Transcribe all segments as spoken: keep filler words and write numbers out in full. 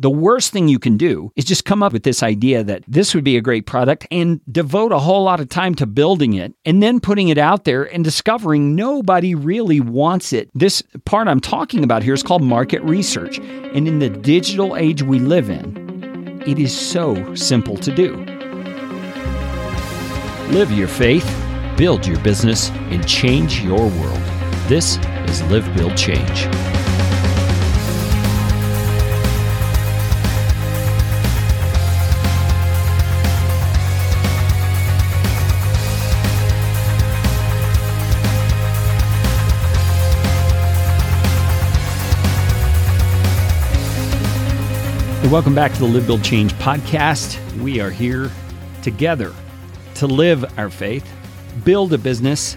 The worst thing you can do is just come up with this idea that this would be a great product and devote a whole lot of time to building it and then putting it out there and discovering nobody really wants it. This part I'm talking about here is called market research. And in the digital age we live in, it is so simple to do. Live your faith, build your business, and change your world. This is Live, Build, Change. Welcome back to the Live, Build, Change podcast. We are here together to live our faith, build a business,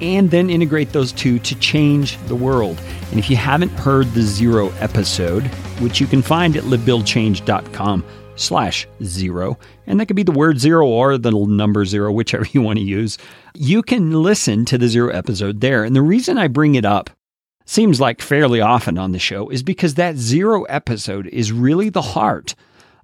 and then integrate those two to change the world. And if you haven't heard the zero episode, which you can find at livebuildchange.com slash zero, and that could be the word zero or the number zero, whichever you want to use, you can listen to the zero episode there. And the reason I bring it up seems like fairly often on the show, is because that zero episode is really the heart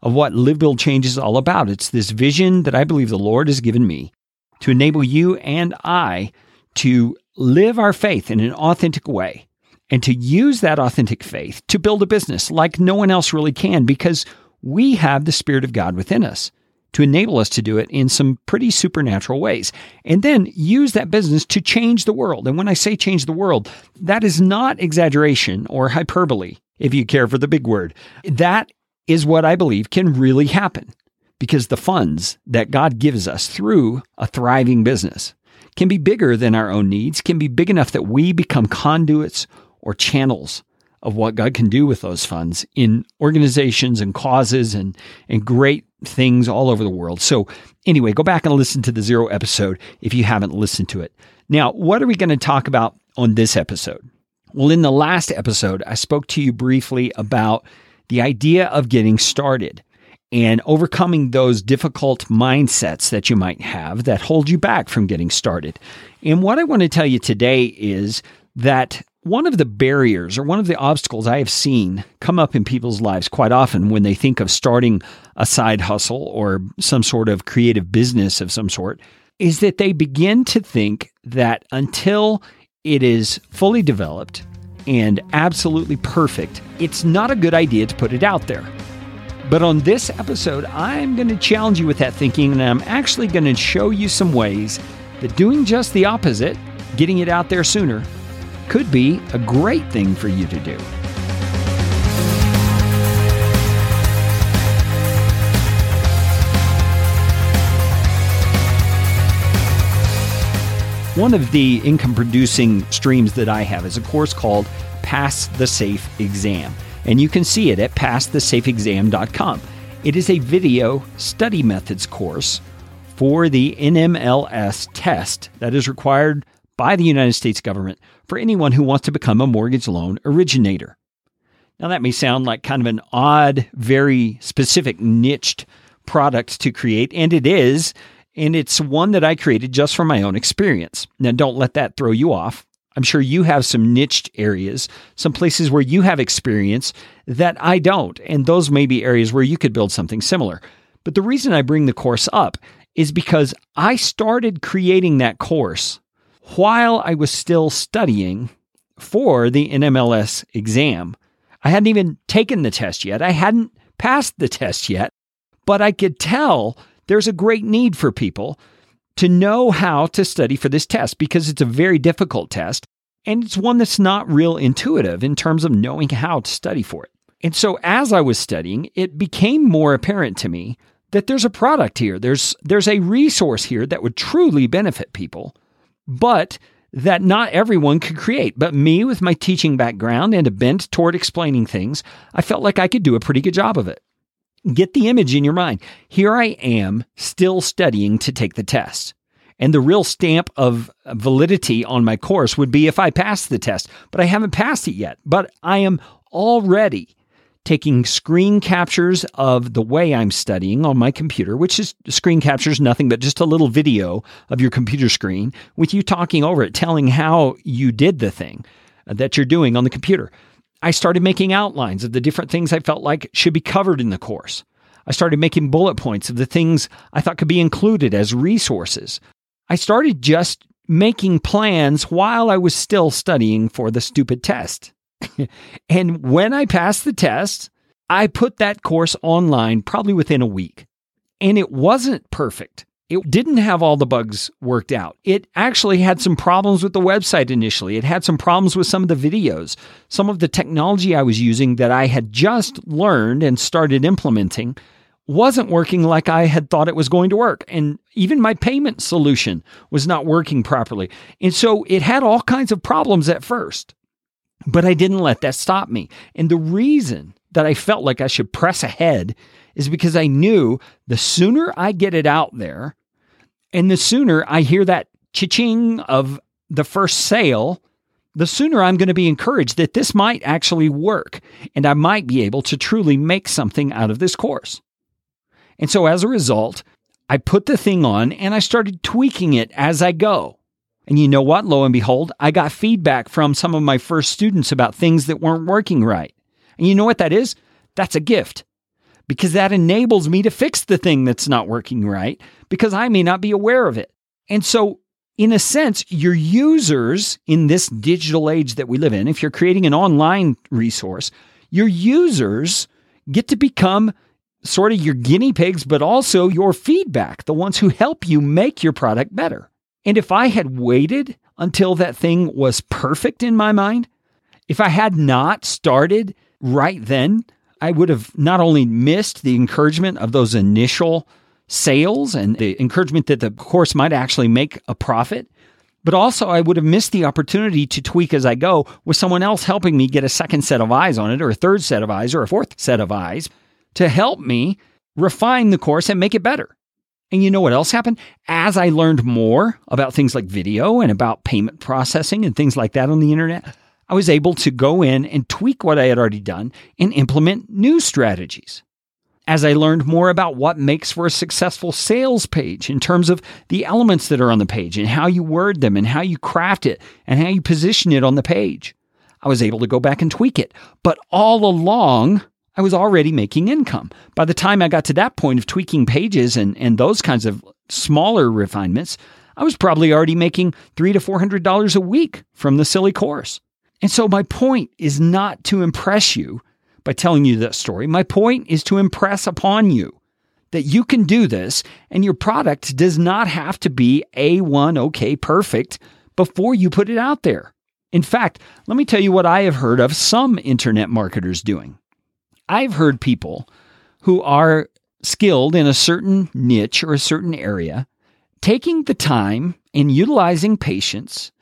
of what Live, Build, Change is all about. It's this vision that I believe the Lord has given me to enable you and I to live our faith in an authentic way and to use that authentic faith to build a business like no one else really can, because we have the Spirit of God within us to enable us to do it in some pretty supernatural ways, and then use that business to change the world. And when I say change the world, that is not exaggeration or hyperbole, if you care for the big word. That is what I believe can really happen, because the funds that God gives us through a thriving business can be bigger than our own needs, can be big enough that we become conduits or channels of what God can do with those funds in organizations and causes and, and great things all over the world. So anyway, go back and listen to the zero episode if you haven't listened to it. Now, what are we going to talk about on this episode? Well, in the last episode, I spoke to you briefly about the idea of getting started and overcoming those difficult mindsets that you might have that hold you back from getting started. And what I want to tell you today is that one of the barriers or one of the obstacles I have seen come up in people's lives quite often when they think of starting a side hustle or some sort of creative business of some sort is that they begin to think that until it is fully developed and absolutely perfect, it's not a good idea to put it out there. But on this episode, I'm going to challenge you with that thinking, and I'm actually going to show you some ways that doing just the opposite, getting it out there sooner, could be a great thing for you to do. One of the income-producing streams that I have is a course called Pass the Safe Exam, and you can see it at pass the safe exam dot com. It is a video study methods course for the N M L S test that is required by the United States government for anyone who wants to become a mortgage loan originator. Now, that may sound like kind of an odd, very specific niched product to create, and it is, and it's one that I created just from my own experience. Now, don't let that throw you off. I'm sure you have some niched areas, some places where you have experience that I don't, and those may be areas where you could build something similar. But the reason I bring the course up is because I started creating that course while I was still studying for the N M L S exam. I hadn't even taken the test yet. I hadn't passed the test yet, but I could tell there's a great need for people to know how to study for this test, because it's a very difficult test, and it's one that's not real intuitive in terms of knowing how to study for it. And so as I was studying, it became more apparent to me that there's a product here. There's, there's a resource here that would truly benefit people, but that not everyone could create. But me, with my teaching background and a bent toward explaining things, I felt like I could do a pretty good job of it. Get the image in your mind. Here I am, still studying to take the test. And the real stamp of validity on my course would be if I passed the test, but I haven't passed it yet. But I am already taking screen captures of the way I'm studying on my computer, which is screen captures, nothing but just a little video of your computer screen with you talking over it, telling how you did the thing that you're doing on the computer. I started making outlines of the different things I felt like should be covered in the course. I started making bullet points of the things I thought could be included as resources. I started just making plans while I was still studying for the stupid test. And when I passed the test, I put that course online probably within a week. And it wasn't perfect. It didn't have all the bugs worked out. It actually had some problems with the website initially. It had some problems with some of the videos, some of the technology I was using that I had just learned and started implementing wasn't working like I had thought it was going to work. And even my payment solution was not working properly. And so it had all kinds of problems at first, but I didn't let that stop me. And the reason that I felt like I should press ahead is because I knew the sooner I get it out there, and the sooner I hear that cha-ching of the first sale, the sooner I'm going to be encouraged that this might actually work and I might be able to truly make something out of this course. And so as a result, I put the thing on and I started tweaking it as I go. And you know what? Lo and behold, I got feedback from some of my first students about things that weren't working right. And you know what that is? That's a gift. Because that enables me to fix the thing that's not working right, because I may not be aware of it. And so, in a sense, your users in this digital age that we live in, if you're creating an online resource, your users get to become sort of your guinea pigs, but also your feedback, the ones who help you make your product better. And if I had waited until that thing was perfect in my mind, if I had not started right then, I would have not only missed the encouragement of those initial sales and the encouragement that the course might actually make a profit, but also I would have missed the opportunity to tweak as I go with someone else helping me get a second set of eyes on it, or a third set of eyes, or a fourth set of eyes to help me refine the course and make it better. And you know what else happened? As I learned more about things like video and about payment processing and things like that on the internet, I was able to go in and tweak what I had already done and implement new strategies. As I learned more about what makes for a successful sales page in terms of the elements that are on the page and how you word them and how you craft it and how you position it on the page, I was able to go back and tweak it. But all along, I was already making income. By the time I got to that point of tweaking pages and, and those kinds of smaller refinements, I was probably already making three hundred to four hundred dollars a week from the silly course. And so my point is not to impress you by telling you that story. My point is to impress upon you that you can do this, and your product does not have to be A one, okay, perfect before you put it out there. In fact, let me tell you what I have heard of some internet marketers doing. I've heard people who are skilled in a certain niche or a certain area taking the time and utilizing patience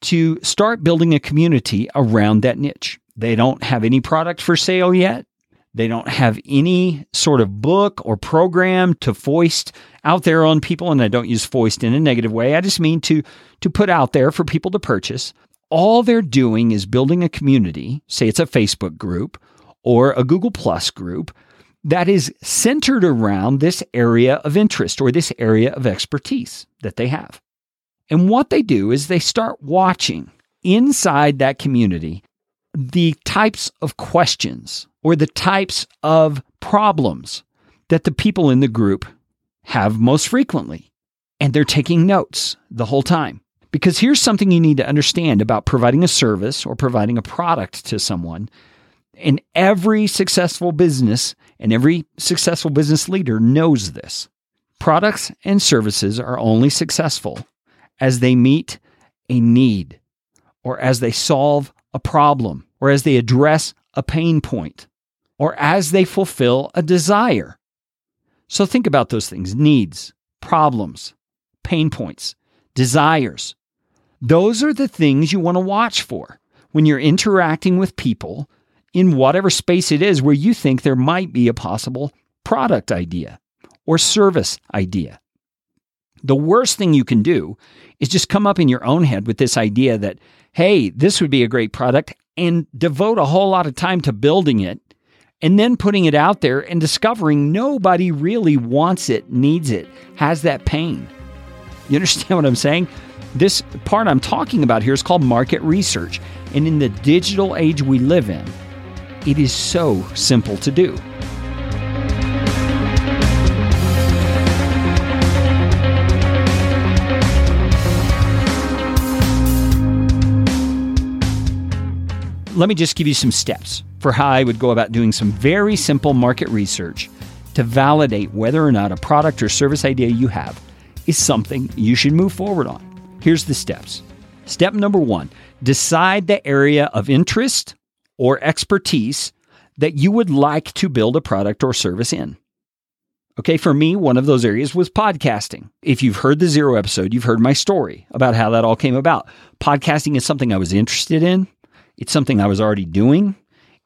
to start building a community around that niche. They don't have any product for sale yet. They don't have any sort of book or program to foist out there on people. And I don't use foist in a negative way. I just mean to, to put out there for people to purchase. All they're doing is building a community, say it's a Facebook group or a Google Plus group, that is centered around this area of interest or this area of expertise that they have. And what they do is they start watching inside that community the types of questions or the types of problems that the people in the group have most frequently. And they're taking notes the whole time. Because here's something you need to understand about providing a service or providing a product to someone. And every successful business and every successful business leader knows this. Products and services are only successful as they meet a need, or as they solve a problem, or as they address a pain point, or as they fulfill a desire. So think about those things: needs, problems, pain points, desires. Those are the things you want to watch for when you're interacting with people in whatever space it is where you think there might be a possible product idea or service idea. The worst thing you can do is just come up in your own head with this idea that, hey, this would be a great product, and devote a whole lot of time to building it and then putting it out there and discovering nobody really wants it, needs it, has that pain. You understand what I'm saying? This part I'm talking about here is called market research. And in the digital age we live in, it is so simple to do. Let me just give you some steps for how I would go about doing some very simple market research to validate whether or not a product or service idea you have is something you should move forward on. Here's the steps. Step number one, decide the area of interest or expertise that you would like to build a product or service in. Okay, for me, one of those areas was podcasting. If you've heard the Zero episode, you've heard my story about how that all came about. Podcasting is something I was interested in. It's something I was already doing.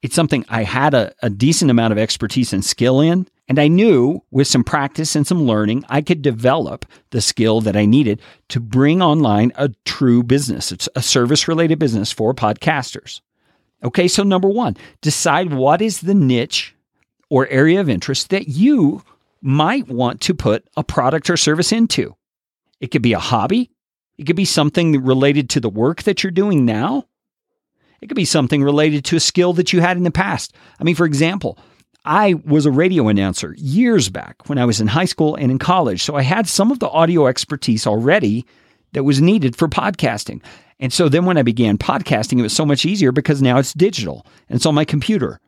It's something I had a, a decent amount of expertise and skill in. And I knew with some practice and some learning, I could develop the skill that I needed to bring online a true business. It's a service-related business for podcasters. Okay, so number one, decide what is the niche or area of interest that you might want to put a product or service into. It could be a hobby. It could be something related to the work that you're doing now. It could be something related to a skill that you had in the past. I mean, for example, I was a radio announcer years back when I was in high school and in college. So I had some of the audio expertise already that was needed for podcasting. And so then when I began podcasting, it was so much easier because now it's digital and it's on my computer.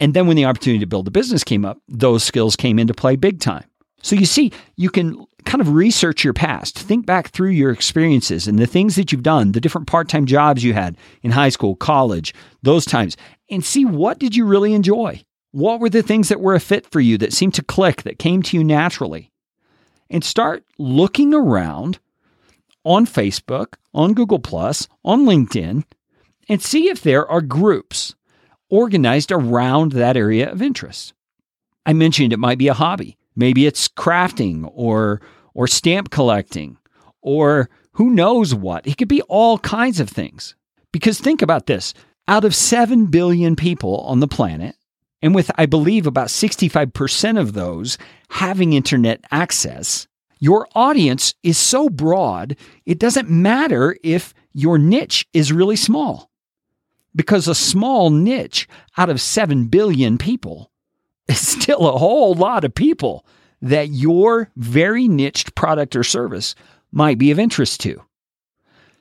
And then when the opportunity to build a business came up, those skills came into play big time. So you see, you can kind of research your past, think back through your experiences and the things that you've done, the different part-time jobs you had in high school, college, those times, and see what did you really enjoy? What were the things that were a fit for you that seemed to click, that came to you naturally? And start looking around on Facebook, on Google Plus, on LinkedIn, and see if there are groups organized around that area of interest. I mentioned it might be a hobby. Maybe it's crafting or or stamp collecting or who knows what. It could be all kinds of things. Because think about this. Out of seven billion people on the planet, and with, I believe, about sixty-five percent of those having internet access, your audience is so broad, it doesn't matter if your niche is really small. Because a small niche out of seven billion people, it's still a whole lot of people that your very niched product or service might be of interest to.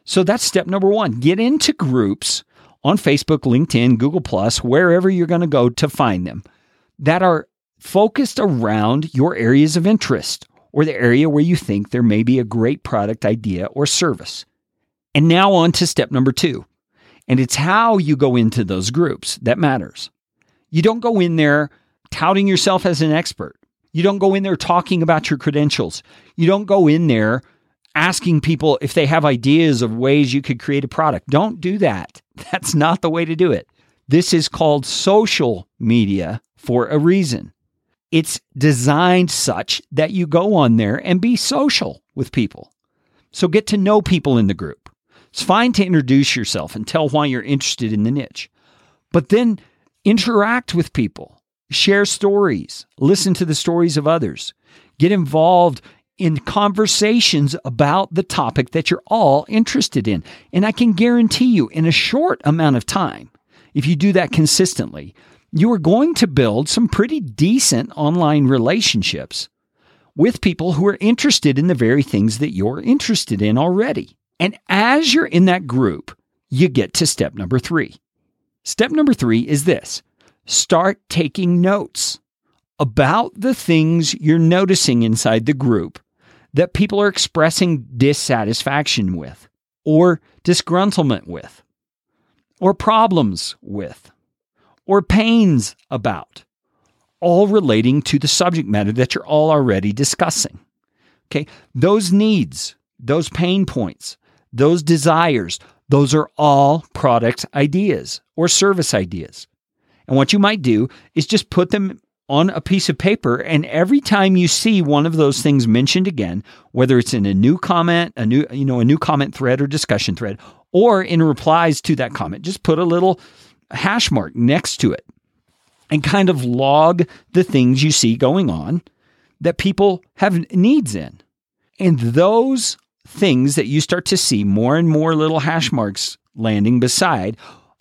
So that's step number one. Get into groups on Facebook, LinkedIn, Google Plus, wherever you're going to go to find them that are focused around your areas of interest or the area where you think there may be a great product idea or service. And now on to step number two. And it's how you go into those groups that matters. You don't go in there touting yourself as an expert. You don't go in there talking about your credentials. You don't go in there asking people if they have ideas of ways you could create a product. Don't do that. That's not the way to do it. This is called social media for a reason. It's designed such that you go on there and be social with people. So get to know people in the group. It's fine to introduce yourself and tell why you're interested in the niche, but then interact with people. Share stories, listen to the stories of others, get involved in conversations about the topic that you're all interested in. And I can guarantee you in a short amount of time, if you do that consistently, you are going to build some pretty decent online relationships with people who are interested in the very things that you're interested in already. And as you're in that group, you get to step number three. Step number three is this. Start taking notes about the things you're noticing inside the group that people are expressing dissatisfaction with or disgruntlement with or problems with or pains about, all relating to the subject matter that you're all already discussing. Okay, those needs, those pain points, those desires, those are all product ideas or service ideas. And what you might do is just put them on a piece of paper, and every time you see one of those things mentioned again, whether it's in a new comment, a new, you know, a new comment thread or discussion thread, or in replies to that comment, just put a little hash mark next to it and kind of log the things you see going on that people have needs in. And those things that you start to see more and more little hash marks landing beside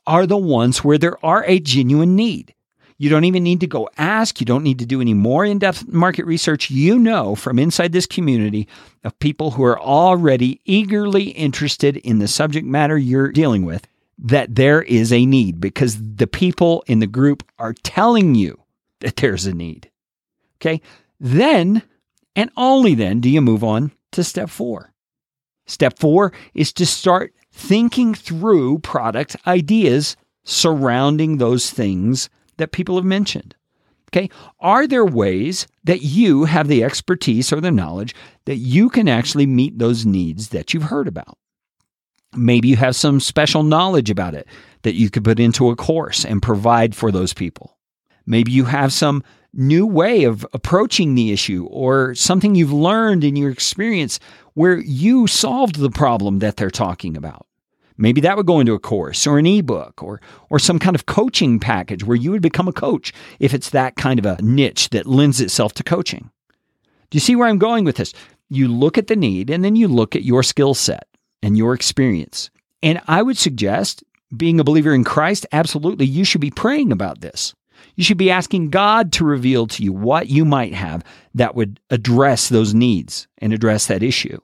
are the ones where there are a genuine need. You don't even need to go ask. You don't need to do any more in-depth market research. You know from inside this community of people who are already eagerly interested in the subject matter you're dealing with that there is a need because the people in the group are telling you that there's a need. Okay? Then, and only then, do you move on to step four. Step four is to start thinking through product ideas surrounding those things that people have mentioned. Okay? Are there ways that you have the expertise or the knowledge that you can actually meet those needs that you've heard about? Maybe you have some special knowledge about it that you could put into a course and provide for those people. Maybe you have some new way of approaching the issue or something you've learned in your experience where you solved the problem that they're talking about. Maybe that would go into a course or an ebook or or some kind of coaching package where you would become a coach if it's that kind of a niche that lends itself to coaching. Do you see where I'm going with this? You look at the need and then you look at your skill set and your experience. And I would suggest, being a believer in Christ, absolutely you should be praying about this. You should be asking God to reveal to you what you might have that would address those needs and address that issue.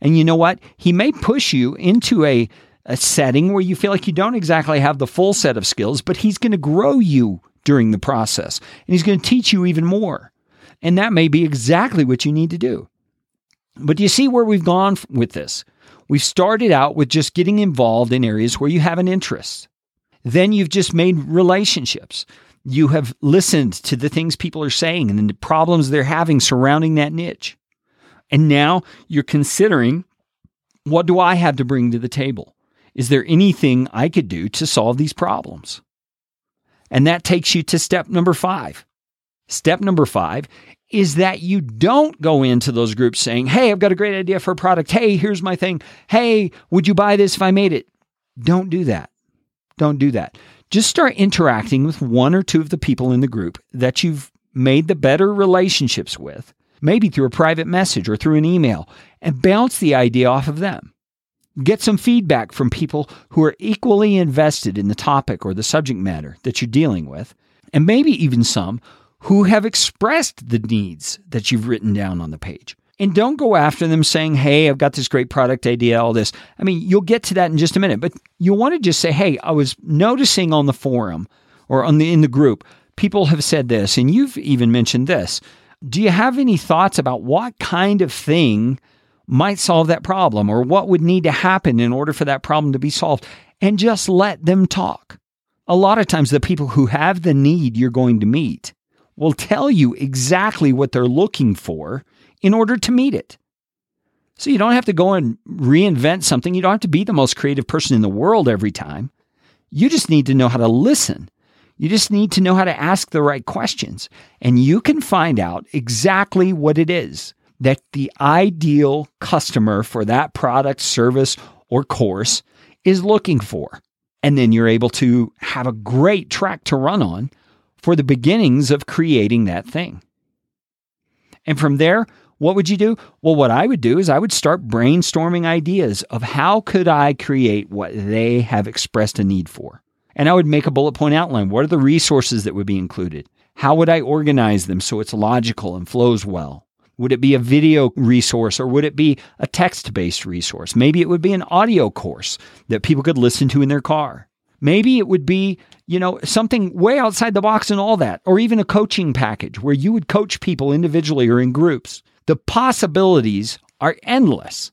And you know what? He may push you into a a setting where you feel like you don't exactly have the full set of skills, but he's going to grow you during the process, and he's going to teach you even more. And that may be exactly what you need to do. But do you see where we've gone with this? We've started out with just getting involved in areas where you have an interest. Then you've just made relationships. You have listened to the things people are saying and the problems they're having surrounding that niche. And now you're considering, what do I have to bring to the table? Is there anything I could do to solve these problems? And that takes you to step number five. Step number five is that you don't go into those groups saying, hey, I've got a great idea for a product. Hey, here's my thing. Hey, would you buy this if I made it? Don't do that. Don't do that. Just start interacting with one or two of the people in the group that you've made the better relationships with, maybe through a private message or through an email, and bounce the idea off of them. Get some feedback from people who are equally invested in the topic or the subject matter that you're dealing with, and maybe even some who have expressed the needs that you've written down on the page. And don't go after them saying, hey, I've got this great product idea, all this. I mean, you'll get to that in just a minute, but you'll want to just say, hey, I was noticing on the forum or on the in the group, people have said this, and you've even mentioned this. Do you have any thoughts about what kind of thing might solve that problem, or what would need to happen in order for that problem to be solved? And just let them talk. A lot of times the people who have the need you're going to meet will tell you exactly what they're looking for in order to meet it. So you don't have to go and reinvent something. You don't have to be the most creative person in the world every time. You just need to know how to listen. You just need to know how to ask the right questions. And you can find out exactly what it is that the ideal customer for that product, service, or course is looking for. And then you're able to have a great track to run on for the beginnings of creating that thing. And from there, what would you do? Well, what I would do is I would start brainstorming ideas of how could I create what they have expressed a need for. And I would make a bullet point outline. What are the resources that would be included? How would I organize them so it's logical and flows well? Would it be a video resource, or would it be a text-based resource? Maybe it would be an audio course that people could listen to in their car. Maybe it would be, you know, something way outside the box and all that, or even a coaching package where you would coach people individually or in groups. The possibilities are endless.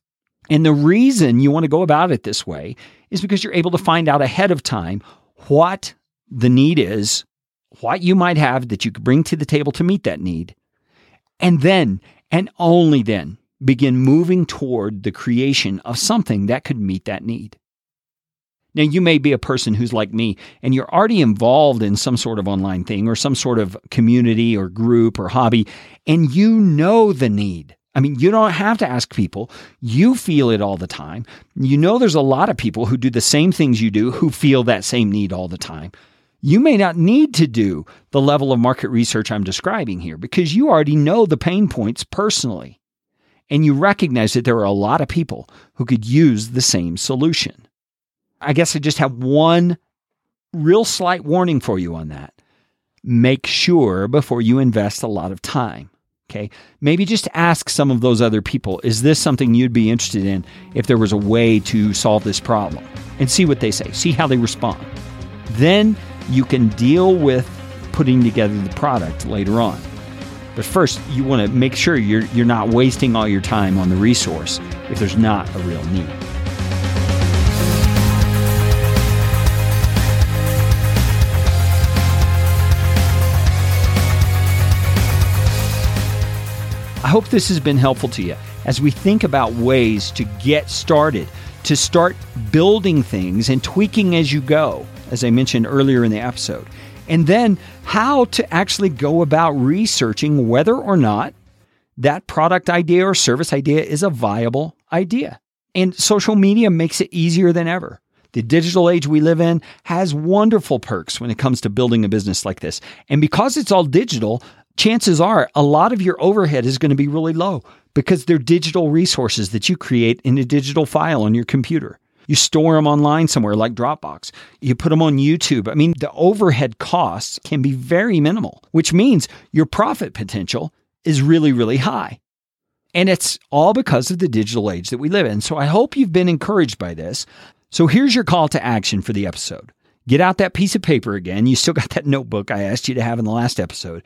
And the reason you want to go about it this way is because you're able to find out ahead of time what the need is, what you might have that you could bring to the table to meet that need. And then, and only then, begin moving toward the creation of something that could meet that need. Now, you may be a person who's like me, and you're already involved in some sort of online thing or some sort of community or group or hobby, and you know the need. I mean, you don't have to ask people. You feel it all the time. You know there's a lot of people who do the same things you do who feel that same need all the time. You may not need to do the level of market research I'm describing here because you already know the pain points personally. and you recognize that there are a lot of people who could use the same solution. I guess I just have one real slight warning for you on that. Make sure before you invest a lot of time, okay? Maybe just ask some of those other people, is this something you'd be interested in if there was a way to solve this problem? And see what they say, see how they respond. Then you can deal with putting together the product later on. But first, you want to make sure you're, you're not wasting all your time on the resource if there's not a real need. I hope this has been helpful to you as we think about ways to get started, to start building things and tweaking as you go, as I mentioned earlier in the episode. And then how to actually go about researching whether or not that product idea or service idea is a viable idea. And social media makes it easier than ever. The digital age we live in has wonderful perks when it comes to building a business like this. And because it's all digital, chances are a lot of your overhead is going to be really low because they're digital resources that you create in a digital file on your computer. You store them online somewhere like Dropbox. You put them on YouTube. I mean, the overhead costs can be very minimal, which means your profit potential is really, really high. And it's all because of the digital age that we live in. So I hope you've been encouraged by this. So here's your call to action for the episode. Get out that piece of paper again. You still got that notebook I asked you to have in the last episode.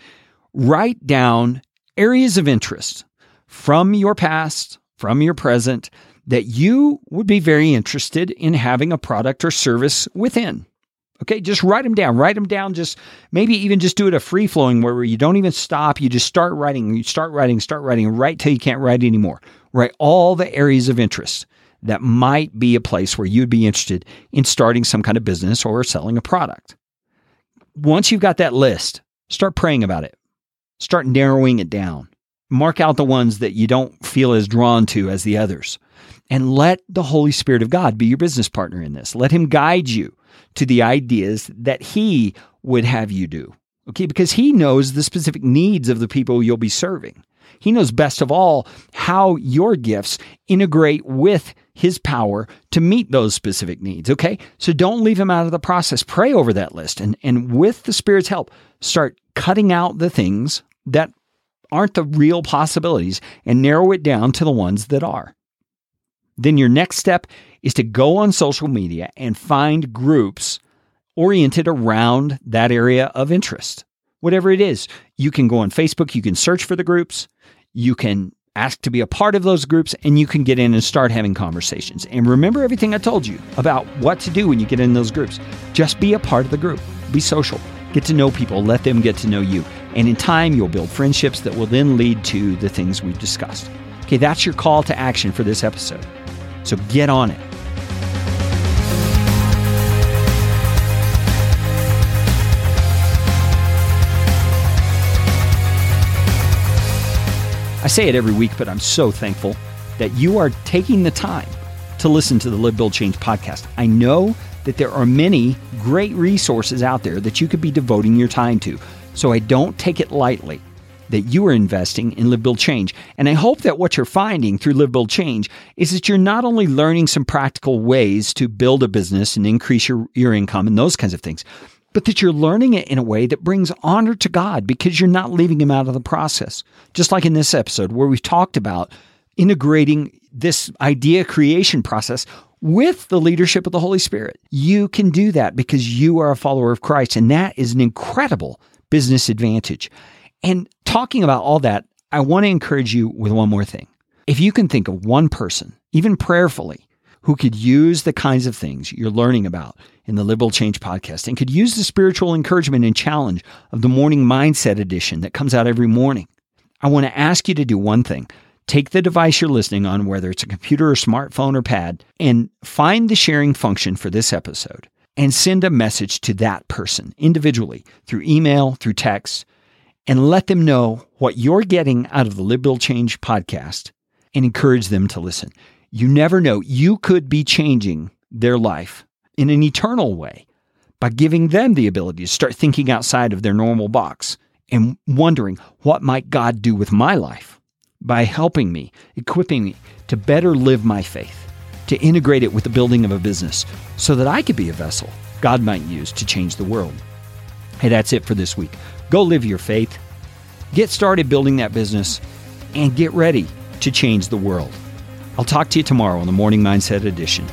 Write down areas of interest from your past, from your present, that you would be very interested in having a product or service within. Okay, just write them down. Write them down. Just maybe even just do it a free-flowing where you don't even stop. You just start writing. You start writing, start writing, write till you can't write anymore. Write all the areas of interest that might be a place where you'd be interested in starting some kind of business or selling a product. Once you've got that list, start praying about it. Start narrowing it down. Mark out the ones that you don't feel as drawn to as the others. And let the Holy Spirit of God be your business partner in this. Let him guide you to the ideas that he would have you do, okay? Because he knows the specific needs of the people you'll be serving. He knows best of all how your gifts integrate with his power to meet those specific needs, okay? So don't leave him out of the process. Pray over that list. And, and with the Spirit's help, start cutting out the things that aren't the real possibilities and narrow it down to the ones that are. Then your next step is to go on social media and find groups oriented around that area of interest. Whatever it is, you can go on Facebook, you can search for the groups, you can ask to be a part of those groups, and you can get in and start having conversations. And remember everything I told you about what to do when you get in those groups. Just be a part of the group. Be social. Get to know people. Let them get to know you. And in time, you'll build friendships that will then lead to the things we've discussed. Okay, that's your call to action for this episode. So get on it. I say it every week, but I'm so thankful that you are taking the time to listen to the Live, Build, Change podcast. I know that there are many great resources out there that you could be devoting your time to. So I don't take it lightly that you are investing in Live, Build, Change. And I hope that what you're finding through Live, Build, Change is that you're not only learning some practical ways to build a business and increase your, your income and those kinds of things, but that you're learning it in a way that brings honor to God because you're not leaving him out of the process. Just like in this episode where we talked about integrating this idea creation process with the leadership of the Holy Spirit. You can do that because you are a follower of Christ, and that is an incredible business advantage. And talking about all that, I want to encourage you with one more thing. If you can think of one person, even prayerfully, who could use the kinds of things you're learning about in the Live, Build, Change podcast and could use the spiritual encouragement and challenge of the Morning Mindset edition that comes out every morning, I want to ask you to do one thing. Take the device you're listening on, whether it's a computer or smartphone or pad, and find the sharing function for this episode and send a message to that person individually through email, through text, and let them know what you're getting out of the Live, Build, Change podcast and encourage them to listen. You never know. You could be changing their life in an eternal way by giving them the ability to start thinking outside of their normal box and wondering, what might God do with my life? by helping me, equipping me to better live my faith, to integrate it with the building of a business so that I could be a vessel God might use to change the world. Hey, that's it for this week. Go live your faith, get started building that business, and get ready to change the world. I'll talk to you tomorrow on the Morning Mindset Edition.